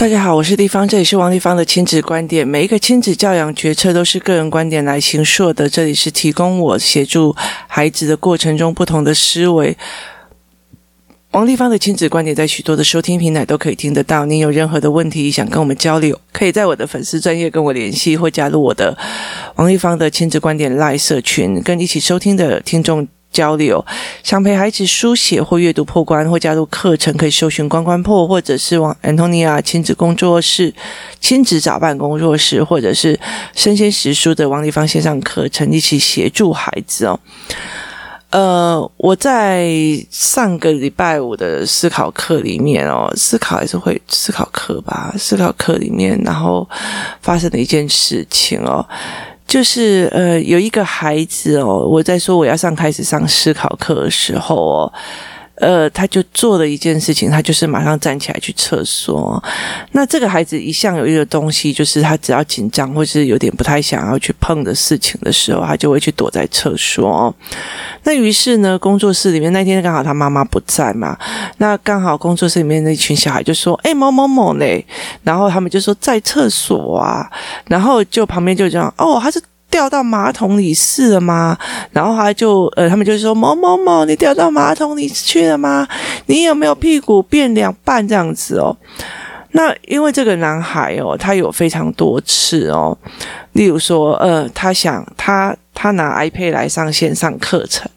大家好，我是立方，这里是王立方的亲子观点。每一个亲子教养决策都是个人观点来形塑的，这里是提供我协助孩子的过程中不同的思维。王立方的亲子观点在许多的收听平台都可以听得到，您有任何的问题想跟我们交流，可以在我的粉丝专页跟我联系，或加入我的王立方的亲子观点 LINE 社群，跟一起收听的听众交流。想陪孩子书写或阅读破关，或加入课程，可以搜寻关关破，或者是往 Anthonia 亲子工作室、亲子早办工作室，或者是身先识书的王立方线上课程，一起协助孩子哦。我在上个礼拜五的思考课里面哦，思考课里面，然后发生了一件事情哦，就是有一个孩子哦，我在说我要开始上思考课的时候哦，他就做了一件事情，他就是马上站起来去厕所。那这个孩子一向有一个东西，就是他只要紧张或是有点不太想要去碰的事情的时候，他就会去躲在厕所哦。那于是呢，工作室里面那天刚好他妈妈不在嘛，那刚好工作室里面那群小孩就说某某某呢，然后他们就说在厕所啊，然后就旁边就这样他是掉到马桶里是了吗？然后他们就说某某某，你掉到马桶里去了吗？你有没有屁股变2半这样子哦？那因为这个男孩哦，他有非常多次哦，例如说他拿 iPad 来上线上课程，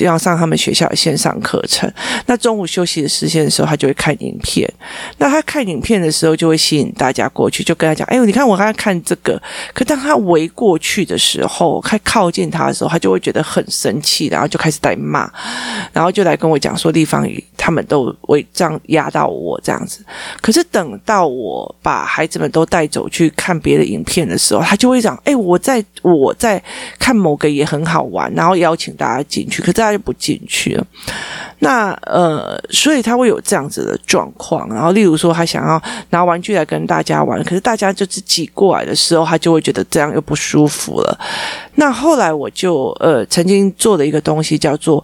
要上他们学校的线上课程。那中午休息的时间的时候，他就会看影片。那他看影片的时候，就会吸引大家过去，就跟他讲：“你看我刚才看这个。”可当他围过去的时候，靠近他的时候，他就会觉得很生气，然后就开始在骂，然后就来跟我讲说：“立方语他们都会这样压到我这样子。”可是等到我把孩子们都带走去看别的影片的时候，他就会讲：“我在看某个也很好玩，然后邀请大家进去，可是大家就不进去了。那所以他会有这样子的状况。然后例如说他想要拿玩具来跟大家玩，可是大家就是挤过来的时候，他就会觉得这样又不舒服了。那后来我就曾经做了一个东西，叫做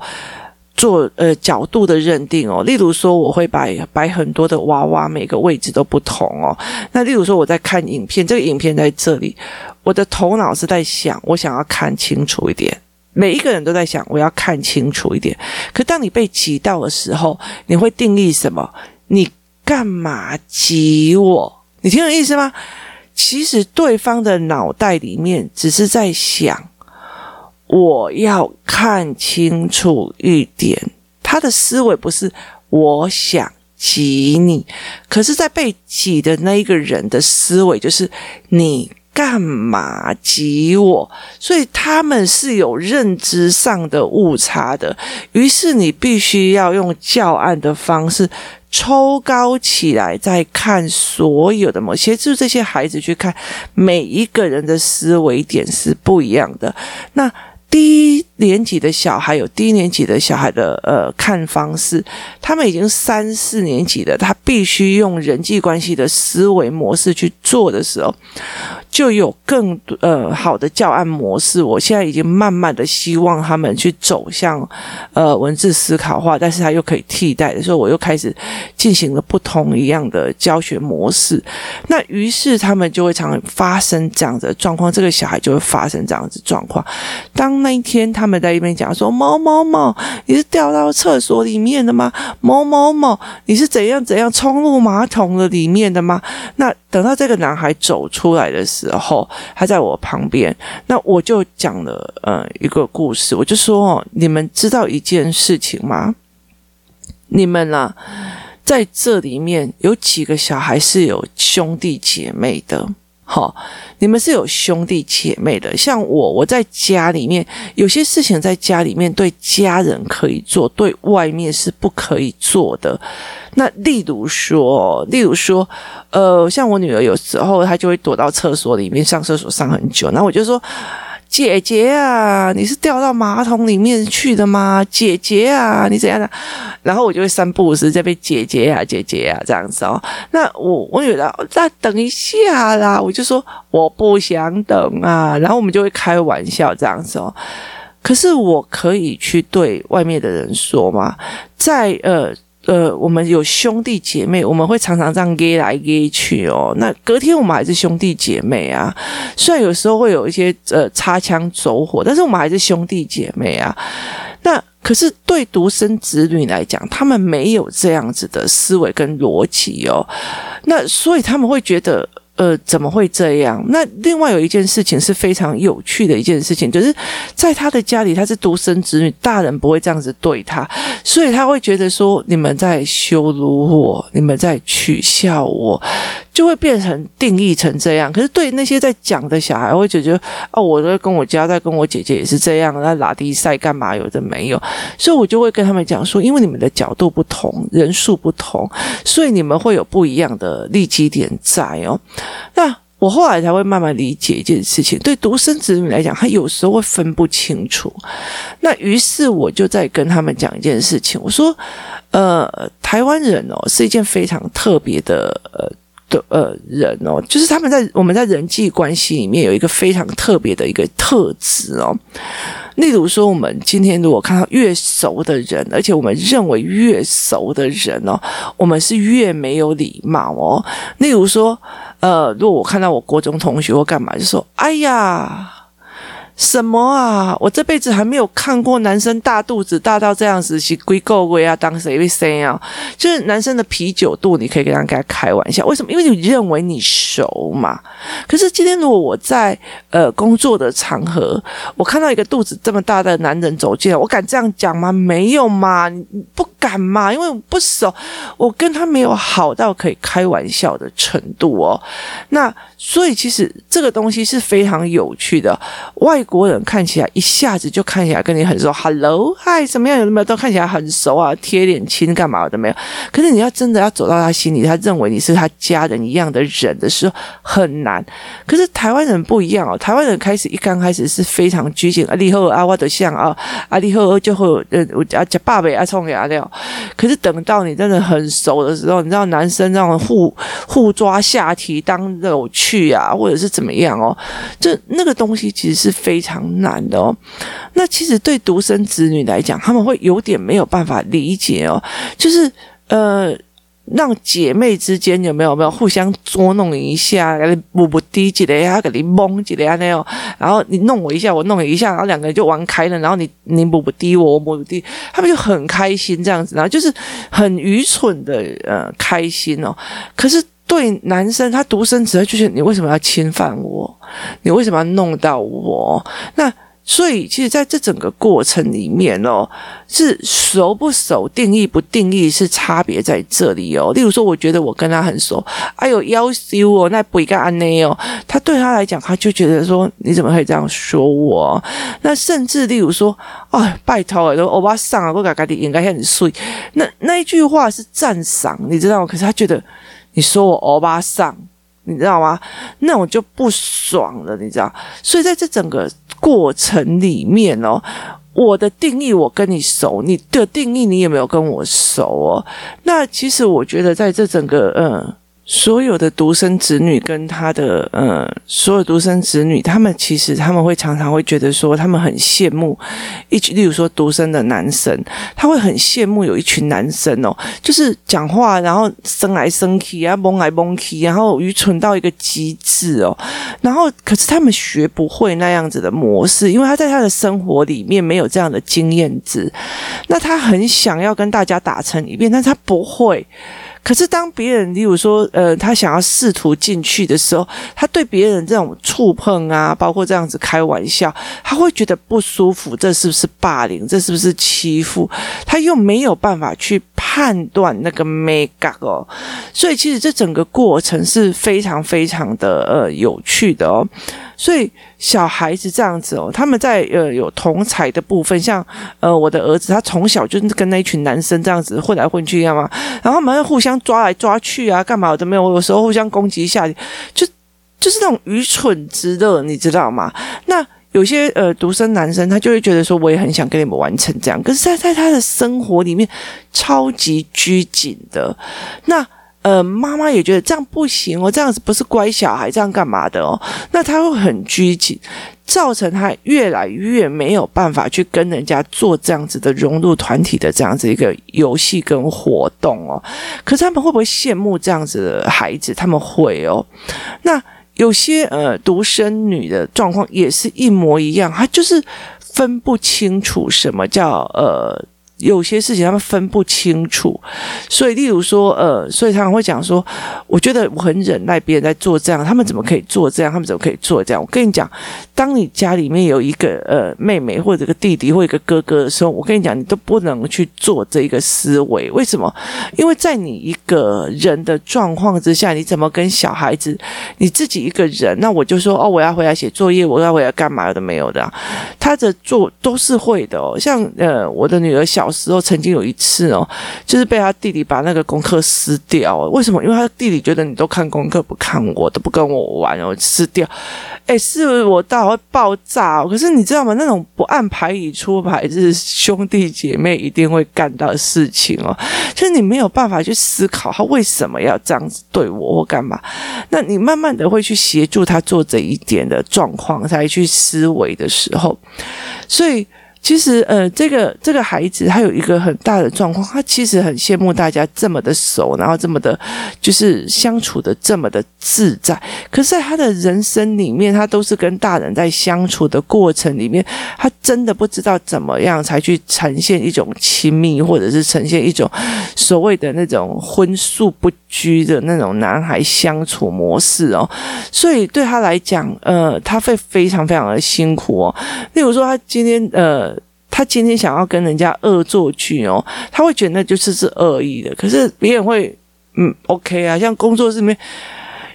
角度的认定哦，例如说我会摆很多的娃娃，每个位置都不同哦。那例如说我在看影片，这个影片在这里，我的头脑是在想，我想要看清楚一点。每一个人都在想，我要看清楚一点。可当你被挤到的时候，你会定义什么？你干嘛挤我？你听懂意思吗？其实对方的脑袋里面只是在想，我要看清楚一点。他的思维不是我想挤你，可是在被挤的那一个人的思维就是你干嘛挤我？所以他们是有认知上的误差的。于是你必须要用教案的方式抽高起来，再看所有的某些，就是这些孩子去看，每一个人的思维点是不一样的。那低年级的小孩有低年级的小孩的看方式，他们已经3、4年级了，他必须用人际关系的思维模式去做的时候，就有更好的教案模式。我现在已经慢慢的希望他们去走向文字思考化，但是他又可以替代的时候，我又开始进行了不同一样的教学模式。那于是他们就会常发生这样子的状况，这个小孩就会发生这样子的状况。当那一天他们在一边讲说某某某，你是掉到厕所里面的吗？某某某，你是怎样冲入马桶的里面的吗？那等到这个男孩走出来的时候，他在我旁边，那我就讲了一个故事，我就说你们知道一件事情吗？你们啊，在这里面有几个小孩是有兄弟姐妹的？你们是有兄弟姐妹的。像我在家里面有些事情，在家里面对家人可以做，对外面是不可以做的。那例如说像我女儿有时候她就会躲到厕所里面，上厕所上很久，然后我就说姐姐啊，你是掉到马桶里面去的吗？姐姐啊，你怎样的？然后我就会3不5时在被姐姐啊这样子哦。那我觉得那等一下啦，我就说我不想等啊，然后我们就会开玩笑这样子哦。可是我可以去对外面的人说吗？在我们有兄弟姐妹，我们会常常这样给来给去哦。那隔天我们还是兄弟姐妹啊，虽然有时候会有一些擦枪走火，但是我们还是兄弟姐妹啊。那可是对独生子女来讲，他们没有这样子的思维跟逻辑哦。那所以他们会觉得怎么会这样？那另外有一件事情是非常有趣的一件事情，就是在他的家里他是独生子女，大人不会这样子对他，所以他会觉得说你们在羞辱我，你们在取笑我，就会变成定义成这样。可是对那些在讲的小孩会觉得哦，我在跟我家在跟我姐姐也是这样，那拉低赛干嘛有的没有，所以我就会跟他们讲说，因为你们的角度不同，人数不同，所以你们会有不一样的立基点在哦。那我后来才会慢慢理解一件事情，对独生子女来讲，他有时候会分不清楚。那于是我就在跟他们讲一件事情，我说台湾人哦是一件非常特别的人哦，就是他们在我们在人际关系里面有一个非常特别的一个特质哦。例如说，我们今天如果看到越熟的人，而且我们认为越熟的人哦，我们是越没有礼貌哦。例如说，如果我看到我国中同学或干嘛，就说：“哎呀，什么啊！我这辈子还没有看过男生大肚子大到这样子，是龟够龟啊，当谁会生啊？”就是男生的啤酒肚，你可以跟他开玩笑。为什么？因为你认为你熟嘛。可是今天如果我在工作的场合，我看到一个肚子这么大的男人走进来，我敢这样讲吗？没有嘛，不敢嘛，因为我不熟，我跟他没有好到可以开玩笑的程度哦。那所以其实这个东西是非常有趣的。外国人看起来一下子就看起来跟你很熟 ，Hello， Hi， 什么样有没有都看起来很熟啊，贴脸亲干嘛的没有。可是你要真的要走到他心里，他认为你是他家人一样的人的时候很难。可是台湾人不一样哦，台湾人刚开始是非常拘谨，啊你好啊，我就像啊，啊你好就会啊吃饱没啊冲牙料。可是等到你真的很熟的时候，你知道男生那种互抓下体当有趣啊，或者是怎么样哦，就那个东西其实是非常难的哦。那其实对独生子女来讲，他们会有点没有办法理解哦，就是让姐妹之间有没有互相捉弄一下，给你补补滴几的呀，给你蒙几的呀那样，然后你弄我一下，我弄你一下，然后两个人就玩开了，然后你补补滴我，我补补滴，他们就很开心这样子，然后就是很愚蠢的开心哦。可是对男生，他独生子就是你为什么要侵犯我？你为什么要弄到我？那所以其实在这整个过程里面哦，是熟不熟、定义不定义是差别在这里哦。例如说，我觉得我跟他很熟，哎呦夭寿哦，那不应该安内哦。他对他来讲，他就觉得说你怎么可以这样说我？那甚至例如说，哎，拜托哎，都欧巴桑啊，我感觉你应该很水。那一句话是赞赏，你知道吗？可是他觉得你说我欧巴桑，你知道吗？那我就不爽了，你知道？所以在这整个过程里面哦，我的定义我跟你熟，你的定义你也没有跟我熟哦。那其实我觉得在这整个所有的独生子女跟他的所有独生子女，他们会常常会觉得说，他们很羡慕例如说独生的男生，他会很羡慕有一群男生哦，就是讲话然后生来生去啊，懵来懵去，然后愚蠢到一个极致哦。然后可是他们学不会那样子的模式，因为他在他的生活里面没有这样的经验值。那他很想要跟大家打成一片，但他不会。可是当别人例如说他想要试图进去的时候，他对别人这种触碰啊，包括这样子开玩笑，他会觉得不舒服，这是不是霸凌，这是不是欺负，他又没有办法去判断那个美感哦。所以其实这整个过程是非常非常的有趣的哦。所以小孩子这样子哦，他们在有同侪的部分，像我的儿子，他从小就是跟那一群男生这样子混来混去，干嘛？然后他们互相抓来抓去啊，干嘛我都没有。有时候互相攻击一下，就是那种愚蠢之乐，你知道吗？那有些独生男生他就会觉得说，我也很想跟你们完成这样，可是在他的生活里面超级拘谨的。那妈妈也觉得这样不行哦，这样子不是乖小孩，这样干嘛的哦？那他会很拘谨，造成他越来越没有办法去跟人家做这样子的融入团体的这样子一个游戏跟活动哦。可是他们会不会羡慕这样子的孩子？他们会哦。那有些独生女的状况也是一模一样，她就是分不清楚什么叫有些事情他们分不清楚，所以例如说所以常常会讲说，我觉得我很忍耐别人在做这样，他们怎么可以做这样，他们怎么可以做这样。我跟你讲，当你家里面有一个妹妹或者一个弟弟或一个哥哥的时候，我跟你讲，你都不能去做这一个思维。为什么？因为在你一个人的状况之下，你怎么跟小孩子，你自己一个人，那我就说哦，我要回来写作业，我要回来干嘛的，没有的啊。他的做都是会的哦，像我的女儿小时候曾经有一次哦，就是被他弟弟把那个功课撕掉哦。为什么？因为他弟弟觉得你都看功课不看我，都不跟我玩哦，撕掉。诶，是我大会爆炸哦。可是你知道吗？那种不按牌理出牌，就是兄弟姐妹一定会干到的事情哦。就是你没有办法去思考他为什么要这样子对我或干嘛。那你慢慢的会去协助他做这一点的状况，才去思维的时候，所以。其实这个孩子他有一个很大的状况，他其实很羡慕大家这么的熟，然后这么的就是相处的这么的自在。可是在他的人生里面，他都是跟大人在相处的过程里面，他真的不知道怎么样才去呈现一种亲密，或者是呈现一种所谓的那种荤素不拘的那种男孩相处模式哦。所以对他来讲他会非常非常的辛苦哦。例如说他今天想要跟人家恶作剧哦，他会觉得那就是是恶意的，可是别人会OK 啊。像工作室里面，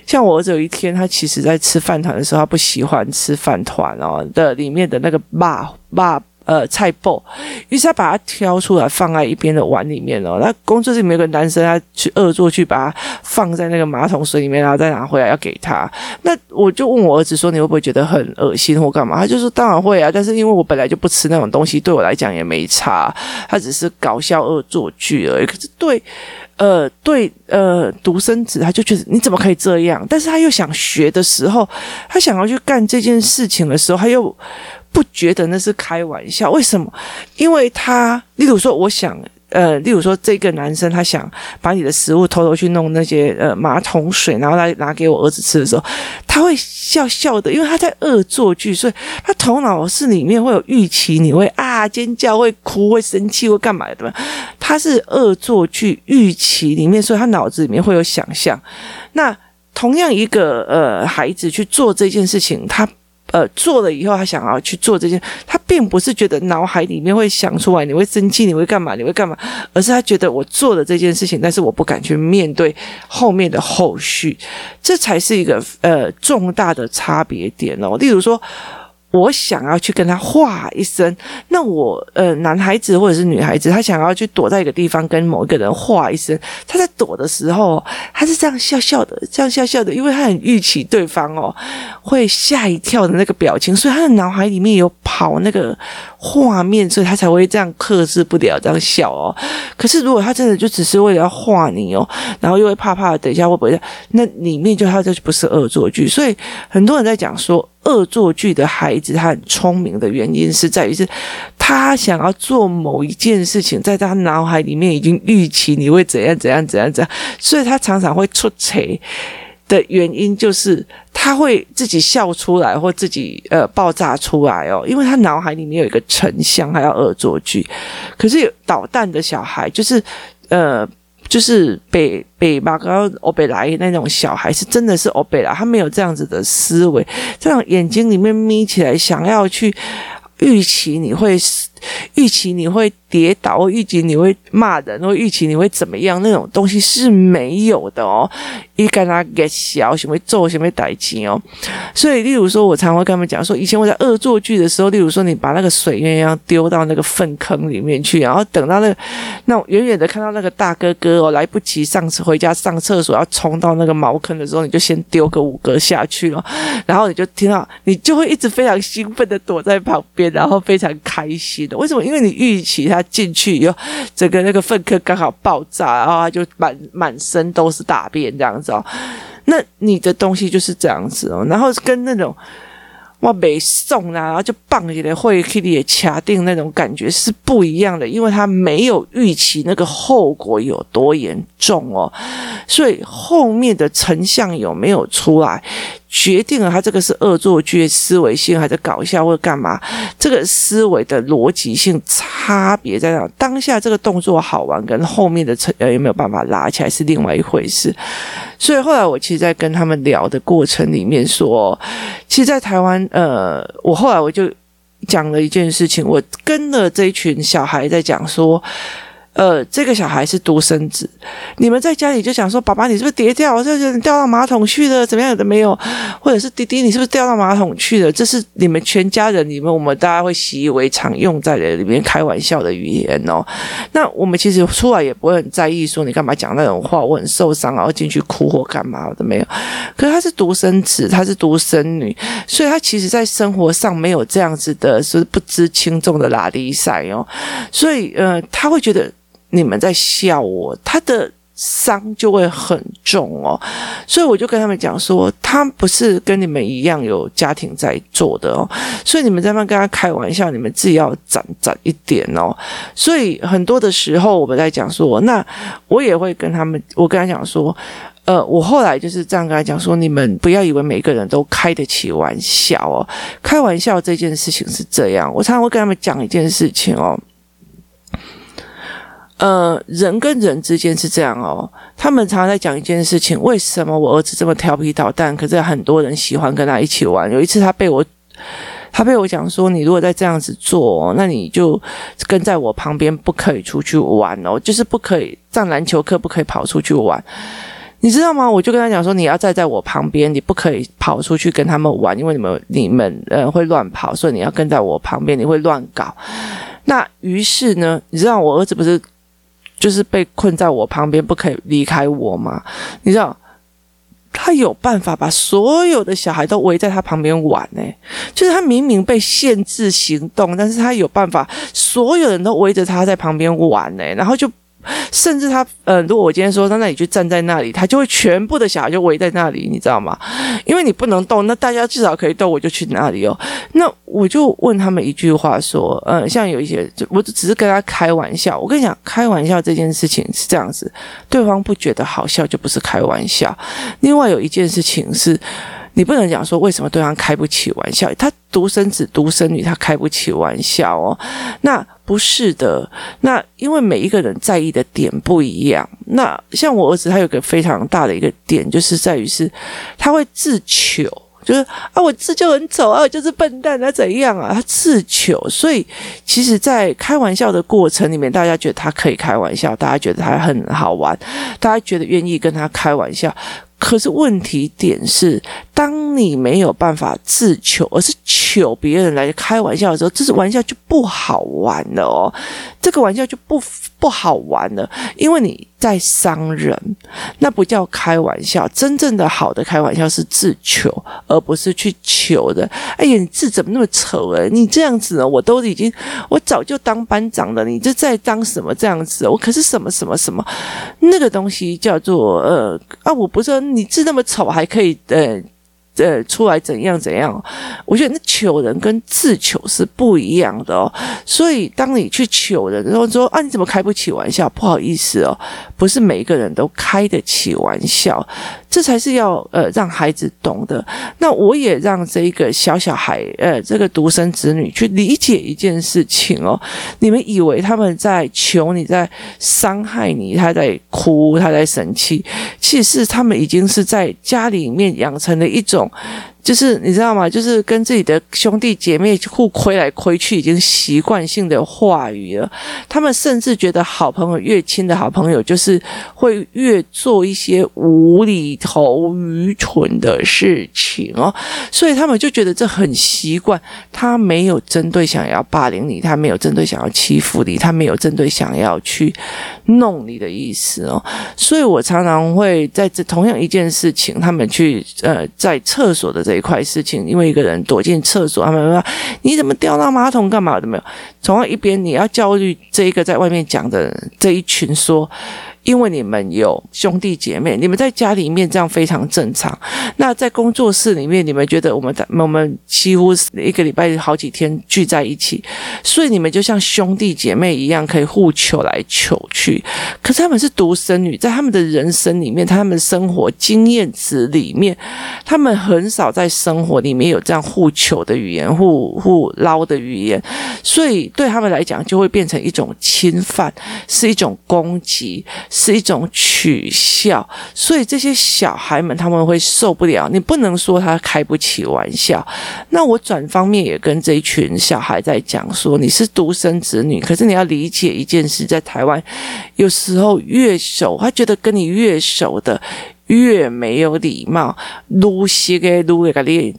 像我儿子有一天，他其实在吃饭团的时候，他不喜欢吃饭团哦的里面的那个菜包，于是他把它挑出来放在一边的碗里面哦。那工作室里面有个男生，他去恶作剧把它放在那个马桶水里面，然后再拿回来要给他。那我就问我儿子说，你会不会觉得很恶心或干嘛？他就说当然会啊，但是因为我本来就不吃那种东西，对我来讲也没差，他只是搞笑恶作剧而已。可是对独生子，他就觉得你怎么可以这样？但是他又想学的时候，他想要去干这件事情的时候，他又不觉得那是开玩笑。为什么？因为他例如说这个男生他想把你的食物偷偷去弄那些马桶水，然后他拿给我儿子吃的时候，他会笑笑的，因为他在恶作剧，所以他头脑是里面会有预期，你会尖叫，会哭，会生气，会干嘛的。他是恶作剧预期里面，所以他脑子里面会有想象。那同样一个孩子去做这件事情，他做了以后，他想要去做这件，他并不是觉得脑海里面会想出来你会生气，你会干嘛，你会干嘛，而是他觉得我做了这件事情，但是我不敢去面对后面的后续，这才是一个重大的差别点哦。例如说，我想要去跟他话一声，那我男孩子或者是女孩子，他想要去躲在一个地方跟某一个人话一声，他在躲的时候，他是这样笑笑的，这样笑笑的，因为他很预期对方会吓一跳的那个表情，所以他的脑海里面有跑那个画面，所以他才会这样克制不了这样笑哦。可是如果他真的就只是为了要话你哦，然后又会怕怕的，等一下会不会，那里面他就不是恶作剧。所以很多人在讲说，恶作剧的孩子他很聪明的原因是在于是他想要做某一件事情，在他脑海里面已经预期你会怎样怎样怎样怎样，所以他常常会出错的原因就是他会自己笑出来或自己爆炸出来哦，因为他脑海里面有一个成像，他要恶作剧。可是有捣蛋的小孩，就是欧北来那种小孩，是真的是欧北来，他没有这样子的思维，这样眼睛里面眯起来，想要去预期你会跌倒，预期你会骂人，或预期你会怎么样，那种东西是没有的哦。一干他给小什么做什么代情哦。所以例如说，我常会跟他们讲说，以前我在恶作剧的时候，例如说你把那个水鸳鸯丢到那个粪坑里面去，然后等到那远远的看到那个大哥哥哦，来不及回家上厕所要冲到那个茅坑的时候，你就先丢个5个下去了，然后你就听到，你就会一直非常兴奋的躲在旁边，然后非常开心的。为什么？因为你预期他他进去以后，整个那个粪坑刚好爆炸，然后他就满身都是大便这样子哦。那你的东西就是这样子哦，然后跟那种我没送啦，然后就棒起来会去你的卡定那种感觉是不一样的，因为他没有预期那个后果有多严重哦，所以后面的成像有没有出来，决定了他这个是恶作剧思维性还是搞笑或干嘛，这个思维的逻辑性差别在哪？当下这个动作好玩跟后面的有没有办法拉起来是另外一回事。所以后来我其实在跟他们聊的过程里面说，其实在台湾我后来我就讲了一件事情，我跟了这一群小孩在讲说这个小孩是独生子，你们在家里就想说，爸爸你是不是跌掉了，你掉到马桶去了，怎么样有的没有，或者是弟弟你是不是掉到马桶去了，这是你们全家人里面我们大家会习以为常用在里面开玩笑的语言哦。那我们其实出来也不会很在意说你干嘛讲那种话，我很受伤然后进去哭或干嘛的没有。可是他是独生子，他是独生女，所以他其实在生活上没有这样子的是不知轻重的拉力赛哦，所以他会觉得你们在笑我，他的伤就会很重哦。所以我就跟他们讲说，他不是跟你们一样有家庭在做的哦，所以你们在那边跟他开玩笑，你们自己要长一点哦。所以很多的时候我们在讲说，那我也会跟他们，我跟他讲说我后来就是这样跟他讲说，你们不要以为每个人都开得起玩笑哦，开玩笑这件事情是这样。我常常会跟他们讲一件事情哦，人跟人之间是这样哦，他们常常在讲一件事情，为什么我儿子这么调皮捣蛋，可是很多人喜欢跟他一起玩。有一次他被我讲说，你如果再这样子做哦，那你就跟在我旁边不可以出去玩哦，就是不可以上篮球课，不可以跑出去玩。你知道吗？我就跟他讲说，你要站在我旁边，你不可以跑出去跟他们玩，因为你们会乱跑，所以你要跟在我旁边，你会乱搞。那于是呢，你知道我儿子不是就是被困在我旁边不可以离开我嘛，你知道他有办法把所有的小孩都围在他旁边玩欸，就是他明明被限制行动，但是他有办法所有人都围着他在旁边玩欸，然后就甚至他如果我今天说那你就站在那里，他就会全部的小孩就围在那里，你知道吗？因为你不能动，那大家至少可以动，我就去那里哦。那我就问他们一句话说像有一些我只是跟他开玩笑，我跟你讲开玩笑这件事情是这样子，对方不觉得好笑就不是开玩笑。另外有一件事情是你不能讲说为什么对方开不起玩笑，他独生子独生女他开不起玩笑哦，那不是的。那因为每一个人在意的点不一样，那像我儿子他有个非常大的一个点就是在于是他会自糗，就是啊我字就很丑啊我就是笨蛋啊怎样啊，他自糗。所以其实在开玩笑的过程里面，大家觉得他可以开玩笑，大家觉得他很好玩，大家觉得愿意跟他开玩笑。可是问题点是，当你没有办法自求而是求别人来开玩笑的时候，这是玩笑就不好玩了哦，这个玩笑就不好玩了，因为你在伤人，那不叫开玩笑。真正的好的开玩笑是自求，而不是去求的。哎呀，你字怎么那么丑啊？你这样子呢？我都已经，我早就当班长了，你这在当什么这样子？我可是什么什么什么，那个东西叫做我不是你字那么丑还可以出来怎样怎样。我觉得那求人跟自求是不一样的哦。所以当你去求人，然后说啊你怎么开不起玩笑，不好意思哦，不是每一个人都开得起玩笑，这才是要让孩子懂的。那我也让这一个小孩这个独生子女去理解一件事情哦，你们以为他们在求你，在伤害你，他在哭，他在生气，其实他们已经是在家里面养成了一种就是你知道吗？就是跟自己的兄弟姐妹互亏来亏去，已经习惯性的话语了。他们甚至觉得好朋友越亲的好朋友，就是会越做一些无厘头、愚蠢的事情哦。所以他们就觉得这很习惯。他没有针对想要霸凌你，他没有针对想要欺负你，他没有针对想要去弄你的意思哦。所以我常常会在这同样一件事情，他们去在厕所的这一一块事情，因为一个人躲进厕所，他们说你怎么掉到马桶干嘛都没有。从一边你要教育这一个在外面讲的人这一群说，因为你们有兄弟姐妹，你们在家里面这样非常正常，那在工作室里面你们觉得我们几乎一个礼拜好几天聚在一起，所以你们就像兄弟姐妹一样可以互求来求去。可是他们是独生女，在他们的人生里面，他们生活经验值里面，他们很少在生活里面有这样互求的语言，互捞的语言，所以对他们来讲就会变成一种侵犯，是一种攻击，是一种取笑。所以这些小孩们他们会受不了，你不能说他开不起玩笑。那我转方面也跟这一群小孩在讲说，你是独生子女，可是你要理解一件事，在台湾有时候越熟，他觉得跟你越熟的越没有礼貌，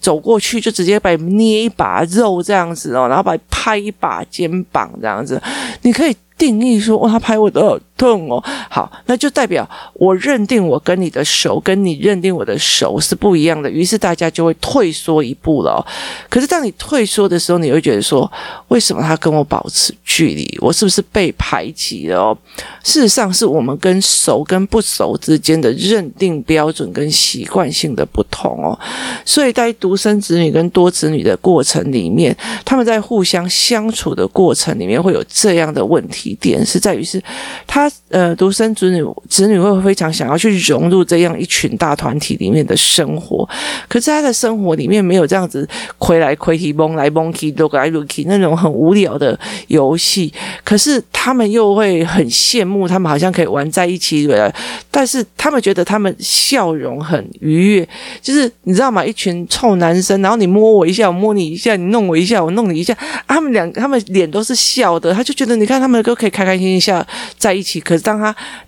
走过去就直接把你捏一把肉这样子哦，然后把你拍一把肩膀这样子，你可以定义说，他拍我的耳痛哦，好，那就代表我认定我跟你的熟，跟你认定我的熟是不一样的，于是大家就会退缩一步了哦。可是当你退缩的时候，你会觉得说，为什么他跟我保持距离？我是不是被排挤了哦？事实上是我们跟熟跟不熟之间的认定标准跟习惯性的不同哦。所以在独生子女跟多子女的过程里面，他们在互相相处的过程里面会有这样的问题点，是在于是他独生子女会非常想要去融入这样一群大团体里面的生活，可是他的生活里面没有这样子回来回去蹦来蹦去都来轮去那种很无聊的游戏，可是他们又会很羡慕，他们好像可以玩在一起，但是他们觉得他们笑容很愉悦，就是你知道吗？一群臭男生，然后你摸我一下，我摸你一下，你弄我一下，我弄你一下，他们脸都是笑的，他就觉得你看他们都可以开开心心下在一起。可是当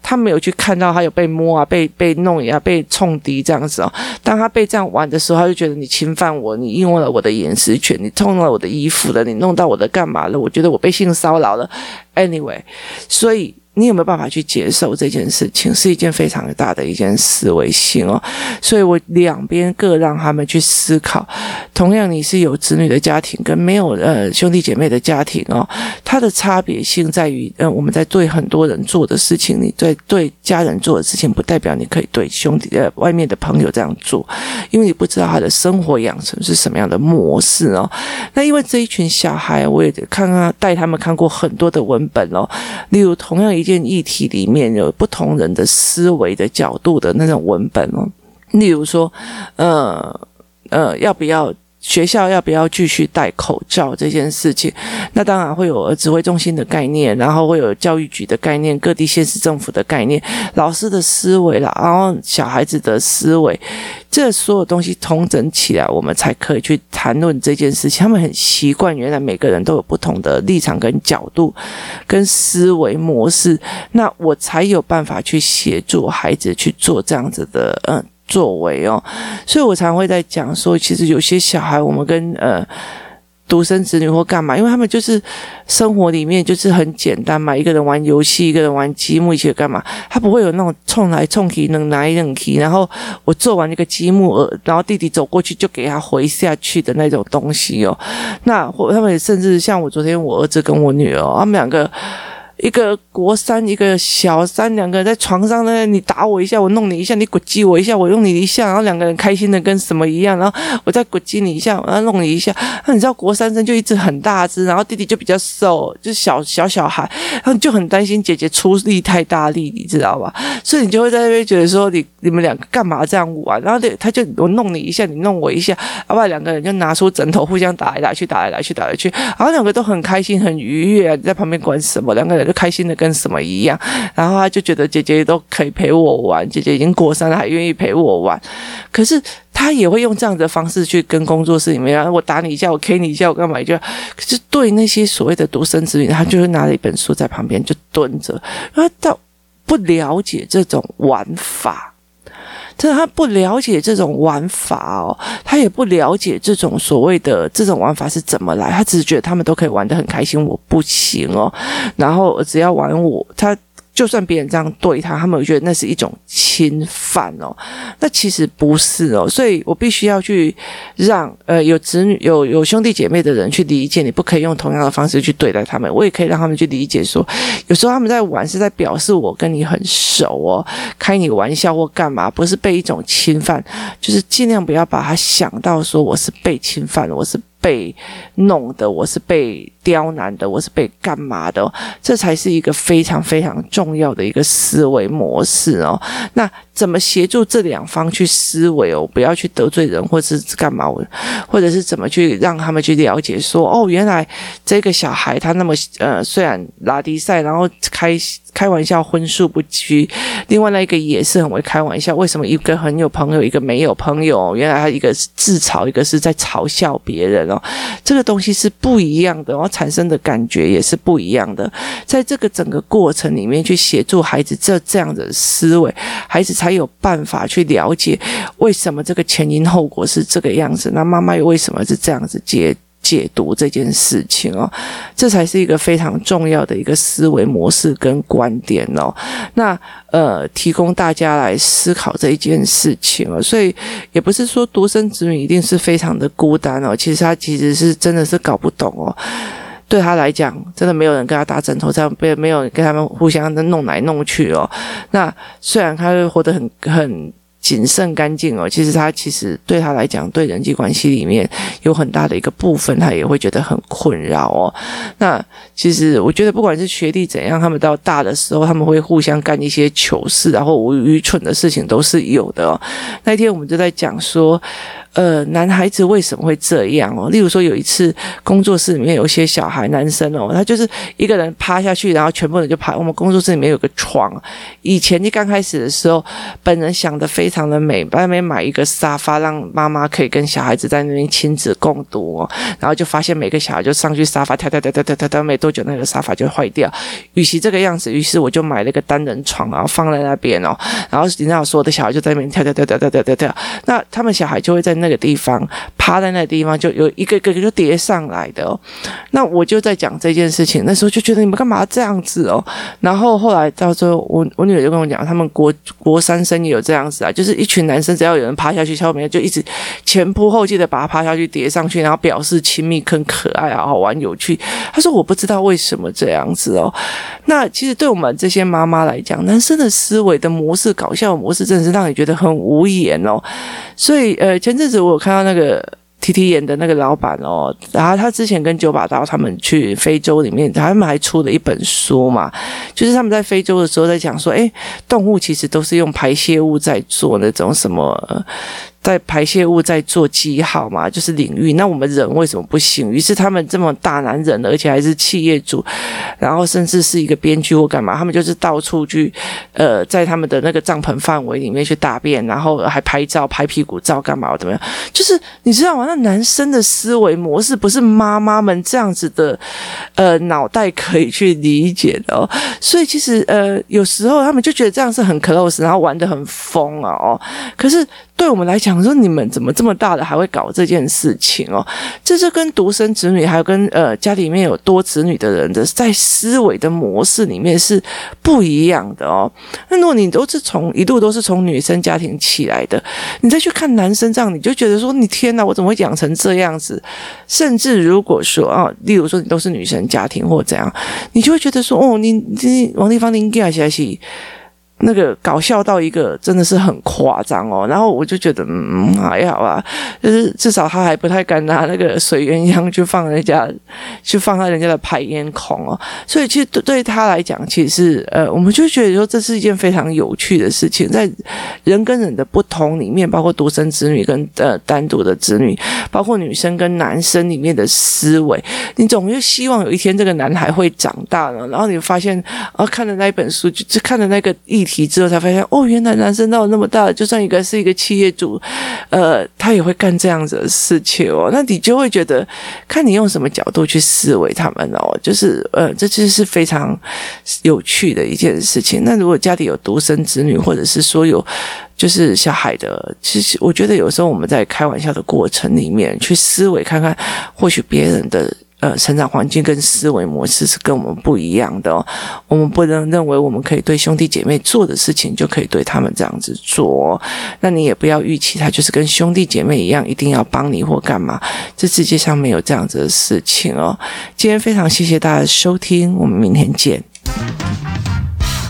他没有去看到他有被摸啊，被弄呀、啊，被冲敌这样子哦。当他被这样玩的时候，他就觉得你侵犯我，你用了我的隐私权，你冲了我的衣服了，你弄到我的干嘛了？我觉得我被性骚扰了。Anyway， 所以你有没有办法去接受这件事情，是一件非常大的一件思维性哦。所以我两边各让他们去思考。同样，你是有子女的家庭跟没有兄弟姐妹的家庭哦，它的差别性在于我们在对很多人做的事情，你对家人做的事情，不代表你可以对兄弟外面的朋友这样做，因为你不知道他的生活养成是什么样的模式哦。那因为这一群小孩，我也带他们看过很多的文本哦，例如同样一件议题里面有不同人的思维的角度的那种文本哦，例如说，学校要不要继续戴口罩这件事情，那当然会有指挥中心的概念，然后会有教育局的概念，各地县市政府的概念，老师的思维啦，然后小孩子的思维，这所有东西统整起来，我们才可以去谈论这件事情。他们很习惯原来每个人都有不同的立场跟角度跟思维模式，那我才有办法去协助孩子去做这样子的作为哦。所以我常会在讲说，其实有些小孩我们跟独生子女或干嘛，因为他们就是生活里面就是很简单嘛，一个人玩游戏，一个人玩积木，一起干嘛，他不会有那种冲来冲去能拿一能去，然后我做完那个积木，然后弟弟走过去就给他回下去的那种东西哦。那他们甚至像我昨天我儿子跟我女儿，他们两个一个国三，一个小三，两个人在床上呢，你打我一下，我弄你一下，你滚击我一下，我弄你一下，然后两个人开心的跟什么一样，然后我再滚击你一下，然后弄你一下。那你知道国三生就一直很大只，然后弟弟就比较瘦，就小孩，然后就很担心姐姐出力太大力，你知道吧？所以你就会在那边觉得说，你们两个干嘛这样玩？然后他就我弄你一下，你弄我一下，然后两个人就拿出枕头互相打来打去，然后两个都很开心很愉悦啊，你在旁边管什么？两个人就开心的跟什么一样，然后他就觉得姐姐都可以陪我玩，姐姐已经国三了还愿意陪我玩，可是他也会用这样的方式去跟工作室里面，我打你一下，我 K 你一下，我干嘛一下。可是对那些所谓的独生子女，他就会拿了一本书在旁边就蹲着，因为他不了解这种玩法，但他不了解这种玩法哦，他也不了解这种所谓的这种玩法是怎么来，他只是觉得他们都可以玩得很开心，我不行哦，然后只要玩我，他就算别人这样对他，他们会觉得那是一种侵犯哦。那其实不是哦，所以我必须要去让有子女有兄弟姐妹的人去理解，你不可以用同样的方式去对待他们。我也可以让他们去理解说，有时候他们在玩是在表示我跟你很熟哦，开你玩笑或干嘛，不是被一种侵犯，就是尽量不要把他想到说我是被侵犯，我是被弄的，我是被刁难的，我是被干嘛的哦，这才是一个非常非常重要的一个思维模式哦。那怎么协助这两方去思维哦，不要去得罪人或是干嘛，或者是怎么去让他们去了解说，哦，原来这个小孩他那么虽然拉低赛，然后开玩笑荤素不拘，另外那一个也是很会开玩笑，为什么一个很有朋友，一个没有朋友哦？原来他一个是自嘲，一个是在嘲笑别人哦，这个东西是不一样的哦，产生的感觉也是不一样的。在这个整个过程里面去协助孩子这样的思维，孩子才有办法去了解为什么这个前因后果是这个样子，那妈妈又为什么是这样子解读这件事情哦，这才是一个非常重要的一个思维模式跟观点哦。那提供大家来思考这一件事情哦，所以也不是说独生子女一定是非常的孤单哦，其实他其实是真的是搞不懂哦。对他来讲，真的没有人跟他打枕头，没有人跟他们互相的弄来弄去哦。那虽然他活得很谨慎干净哦，其实其实对他来讲，对人际关系里面有很大的一个部分，他也会觉得很困扰哦。那其实我觉得，不管是学历怎样，他们到大的时候，他们会互相干一些糗事，然后愚蠢的事情都是有的哦。那一天我们就在讲说，男孩子为什么会这样哦？例如说有一次工作室里面有些小孩男生哦，他就是一个人趴下去，然后全部人就趴。我们工作室里面有个床，以前就刚开始的时候，本人想得非常的美，外面买一个沙发让妈妈可以跟小孩子在那边亲子共读哦，然后就发现每个小孩就上去沙发跳跳跳跳跳跳，没多久那个沙发就坏掉。与其这个样子，于是我就买了一个单人床，然后放在那边哦，然后你知道说我的小孩就在那边跳跳跳跳跳跳跳跳，那他们小孩就会在那个地方趴在那个地方，就有一个个就叠上来的哦。那我就在讲这件事情，那时候就觉得你们干嘛这样子哦。然后后来到最后，我女儿就跟我讲，他们国三生也有这样子啊，就是一群男生只要有人趴下去，下面就一直前仆后继的把他趴下去叠上去，然后表示亲密、很可爱啊、好玩、有趣。他说我不知道为什么这样子哦。那其实对我们这些妈妈来讲，男生的思维的模式、搞笑的模式，真的是让你觉得很无言哦。所以前阵子我有看到那个 TT 演的那个老板哦，然后他之前跟九把刀他们去非洲里面，他们还出了一本书嘛，就是他们在非洲的时候在讲说，诶，动物其实都是用排泄物在做那种什么在排泄物在做记号嘛，就是领域，那我们人为什么不行？于是他们这么大男人，而且还是企业主，然后甚至是一个编剧或干嘛，他们就是到处去在他们的那个帐篷范围里面去大便，然后还拍照拍屁股照干嘛怎么样，就是你知道吗？那男生的思维模式不是妈妈们这样子的脑袋可以去理解的哦。所以其实有时候他们就觉得这样是很 close， 然后玩得很疯啊哦，可是对我们来讲说，你们怎么这么大的还会搞这件事情哦？这是跟独生子女还有跟家里面有多子女的人的在思维的模式里面是不一样的哦。那如果你都是一路都是从女生家庭起来的，你再去看男生这样，你就觉得说你天哪，我怎么会养成这样子？甚至如果说啊，例如说你都是女生家庭或怎样，你就会觉得说哦，你王丽芳你嫁起来是那个搞笑到一个真的是很夸张哦，然后我就觉得还好啊，就是至少他还不太敢拿那个水鸳鸯去放在人家的排烟孔哦，所以其实对他来讲，其实我们就觉得说这是一件非常有趣的事情，在人跟人的不同里面，包括独生子女跟单独的子女，包括女生跟男生里面的思维，你总就希望有一天这个男孩会长大了，然后你发现啊，看了那一本书，就看了那个议题之后才发现哦，原来男生到那么大，就算是一个企业主，他也会干这样子的事情哦。那你就会觉得，看你用什么角度去思维他们哦，就是这就是非常有趣的一件事情。那如果家里有独生子女，或者是说有就是小孩的，其实我觉得有时候我们在开玩笑的过程里面去思维看看，或许别人的成长环境跟思维模式是跟我们不一样的哦。我们不能认为我们可以对兄弟姐妹做的事情就可以对他们这样子做哦。那你也不要预期他就是跟兄弟姐妹一样一定要帮你或干嘛，这世界上没有这样子的事情哦。今天非常谢谢大家的收听，我们明天见。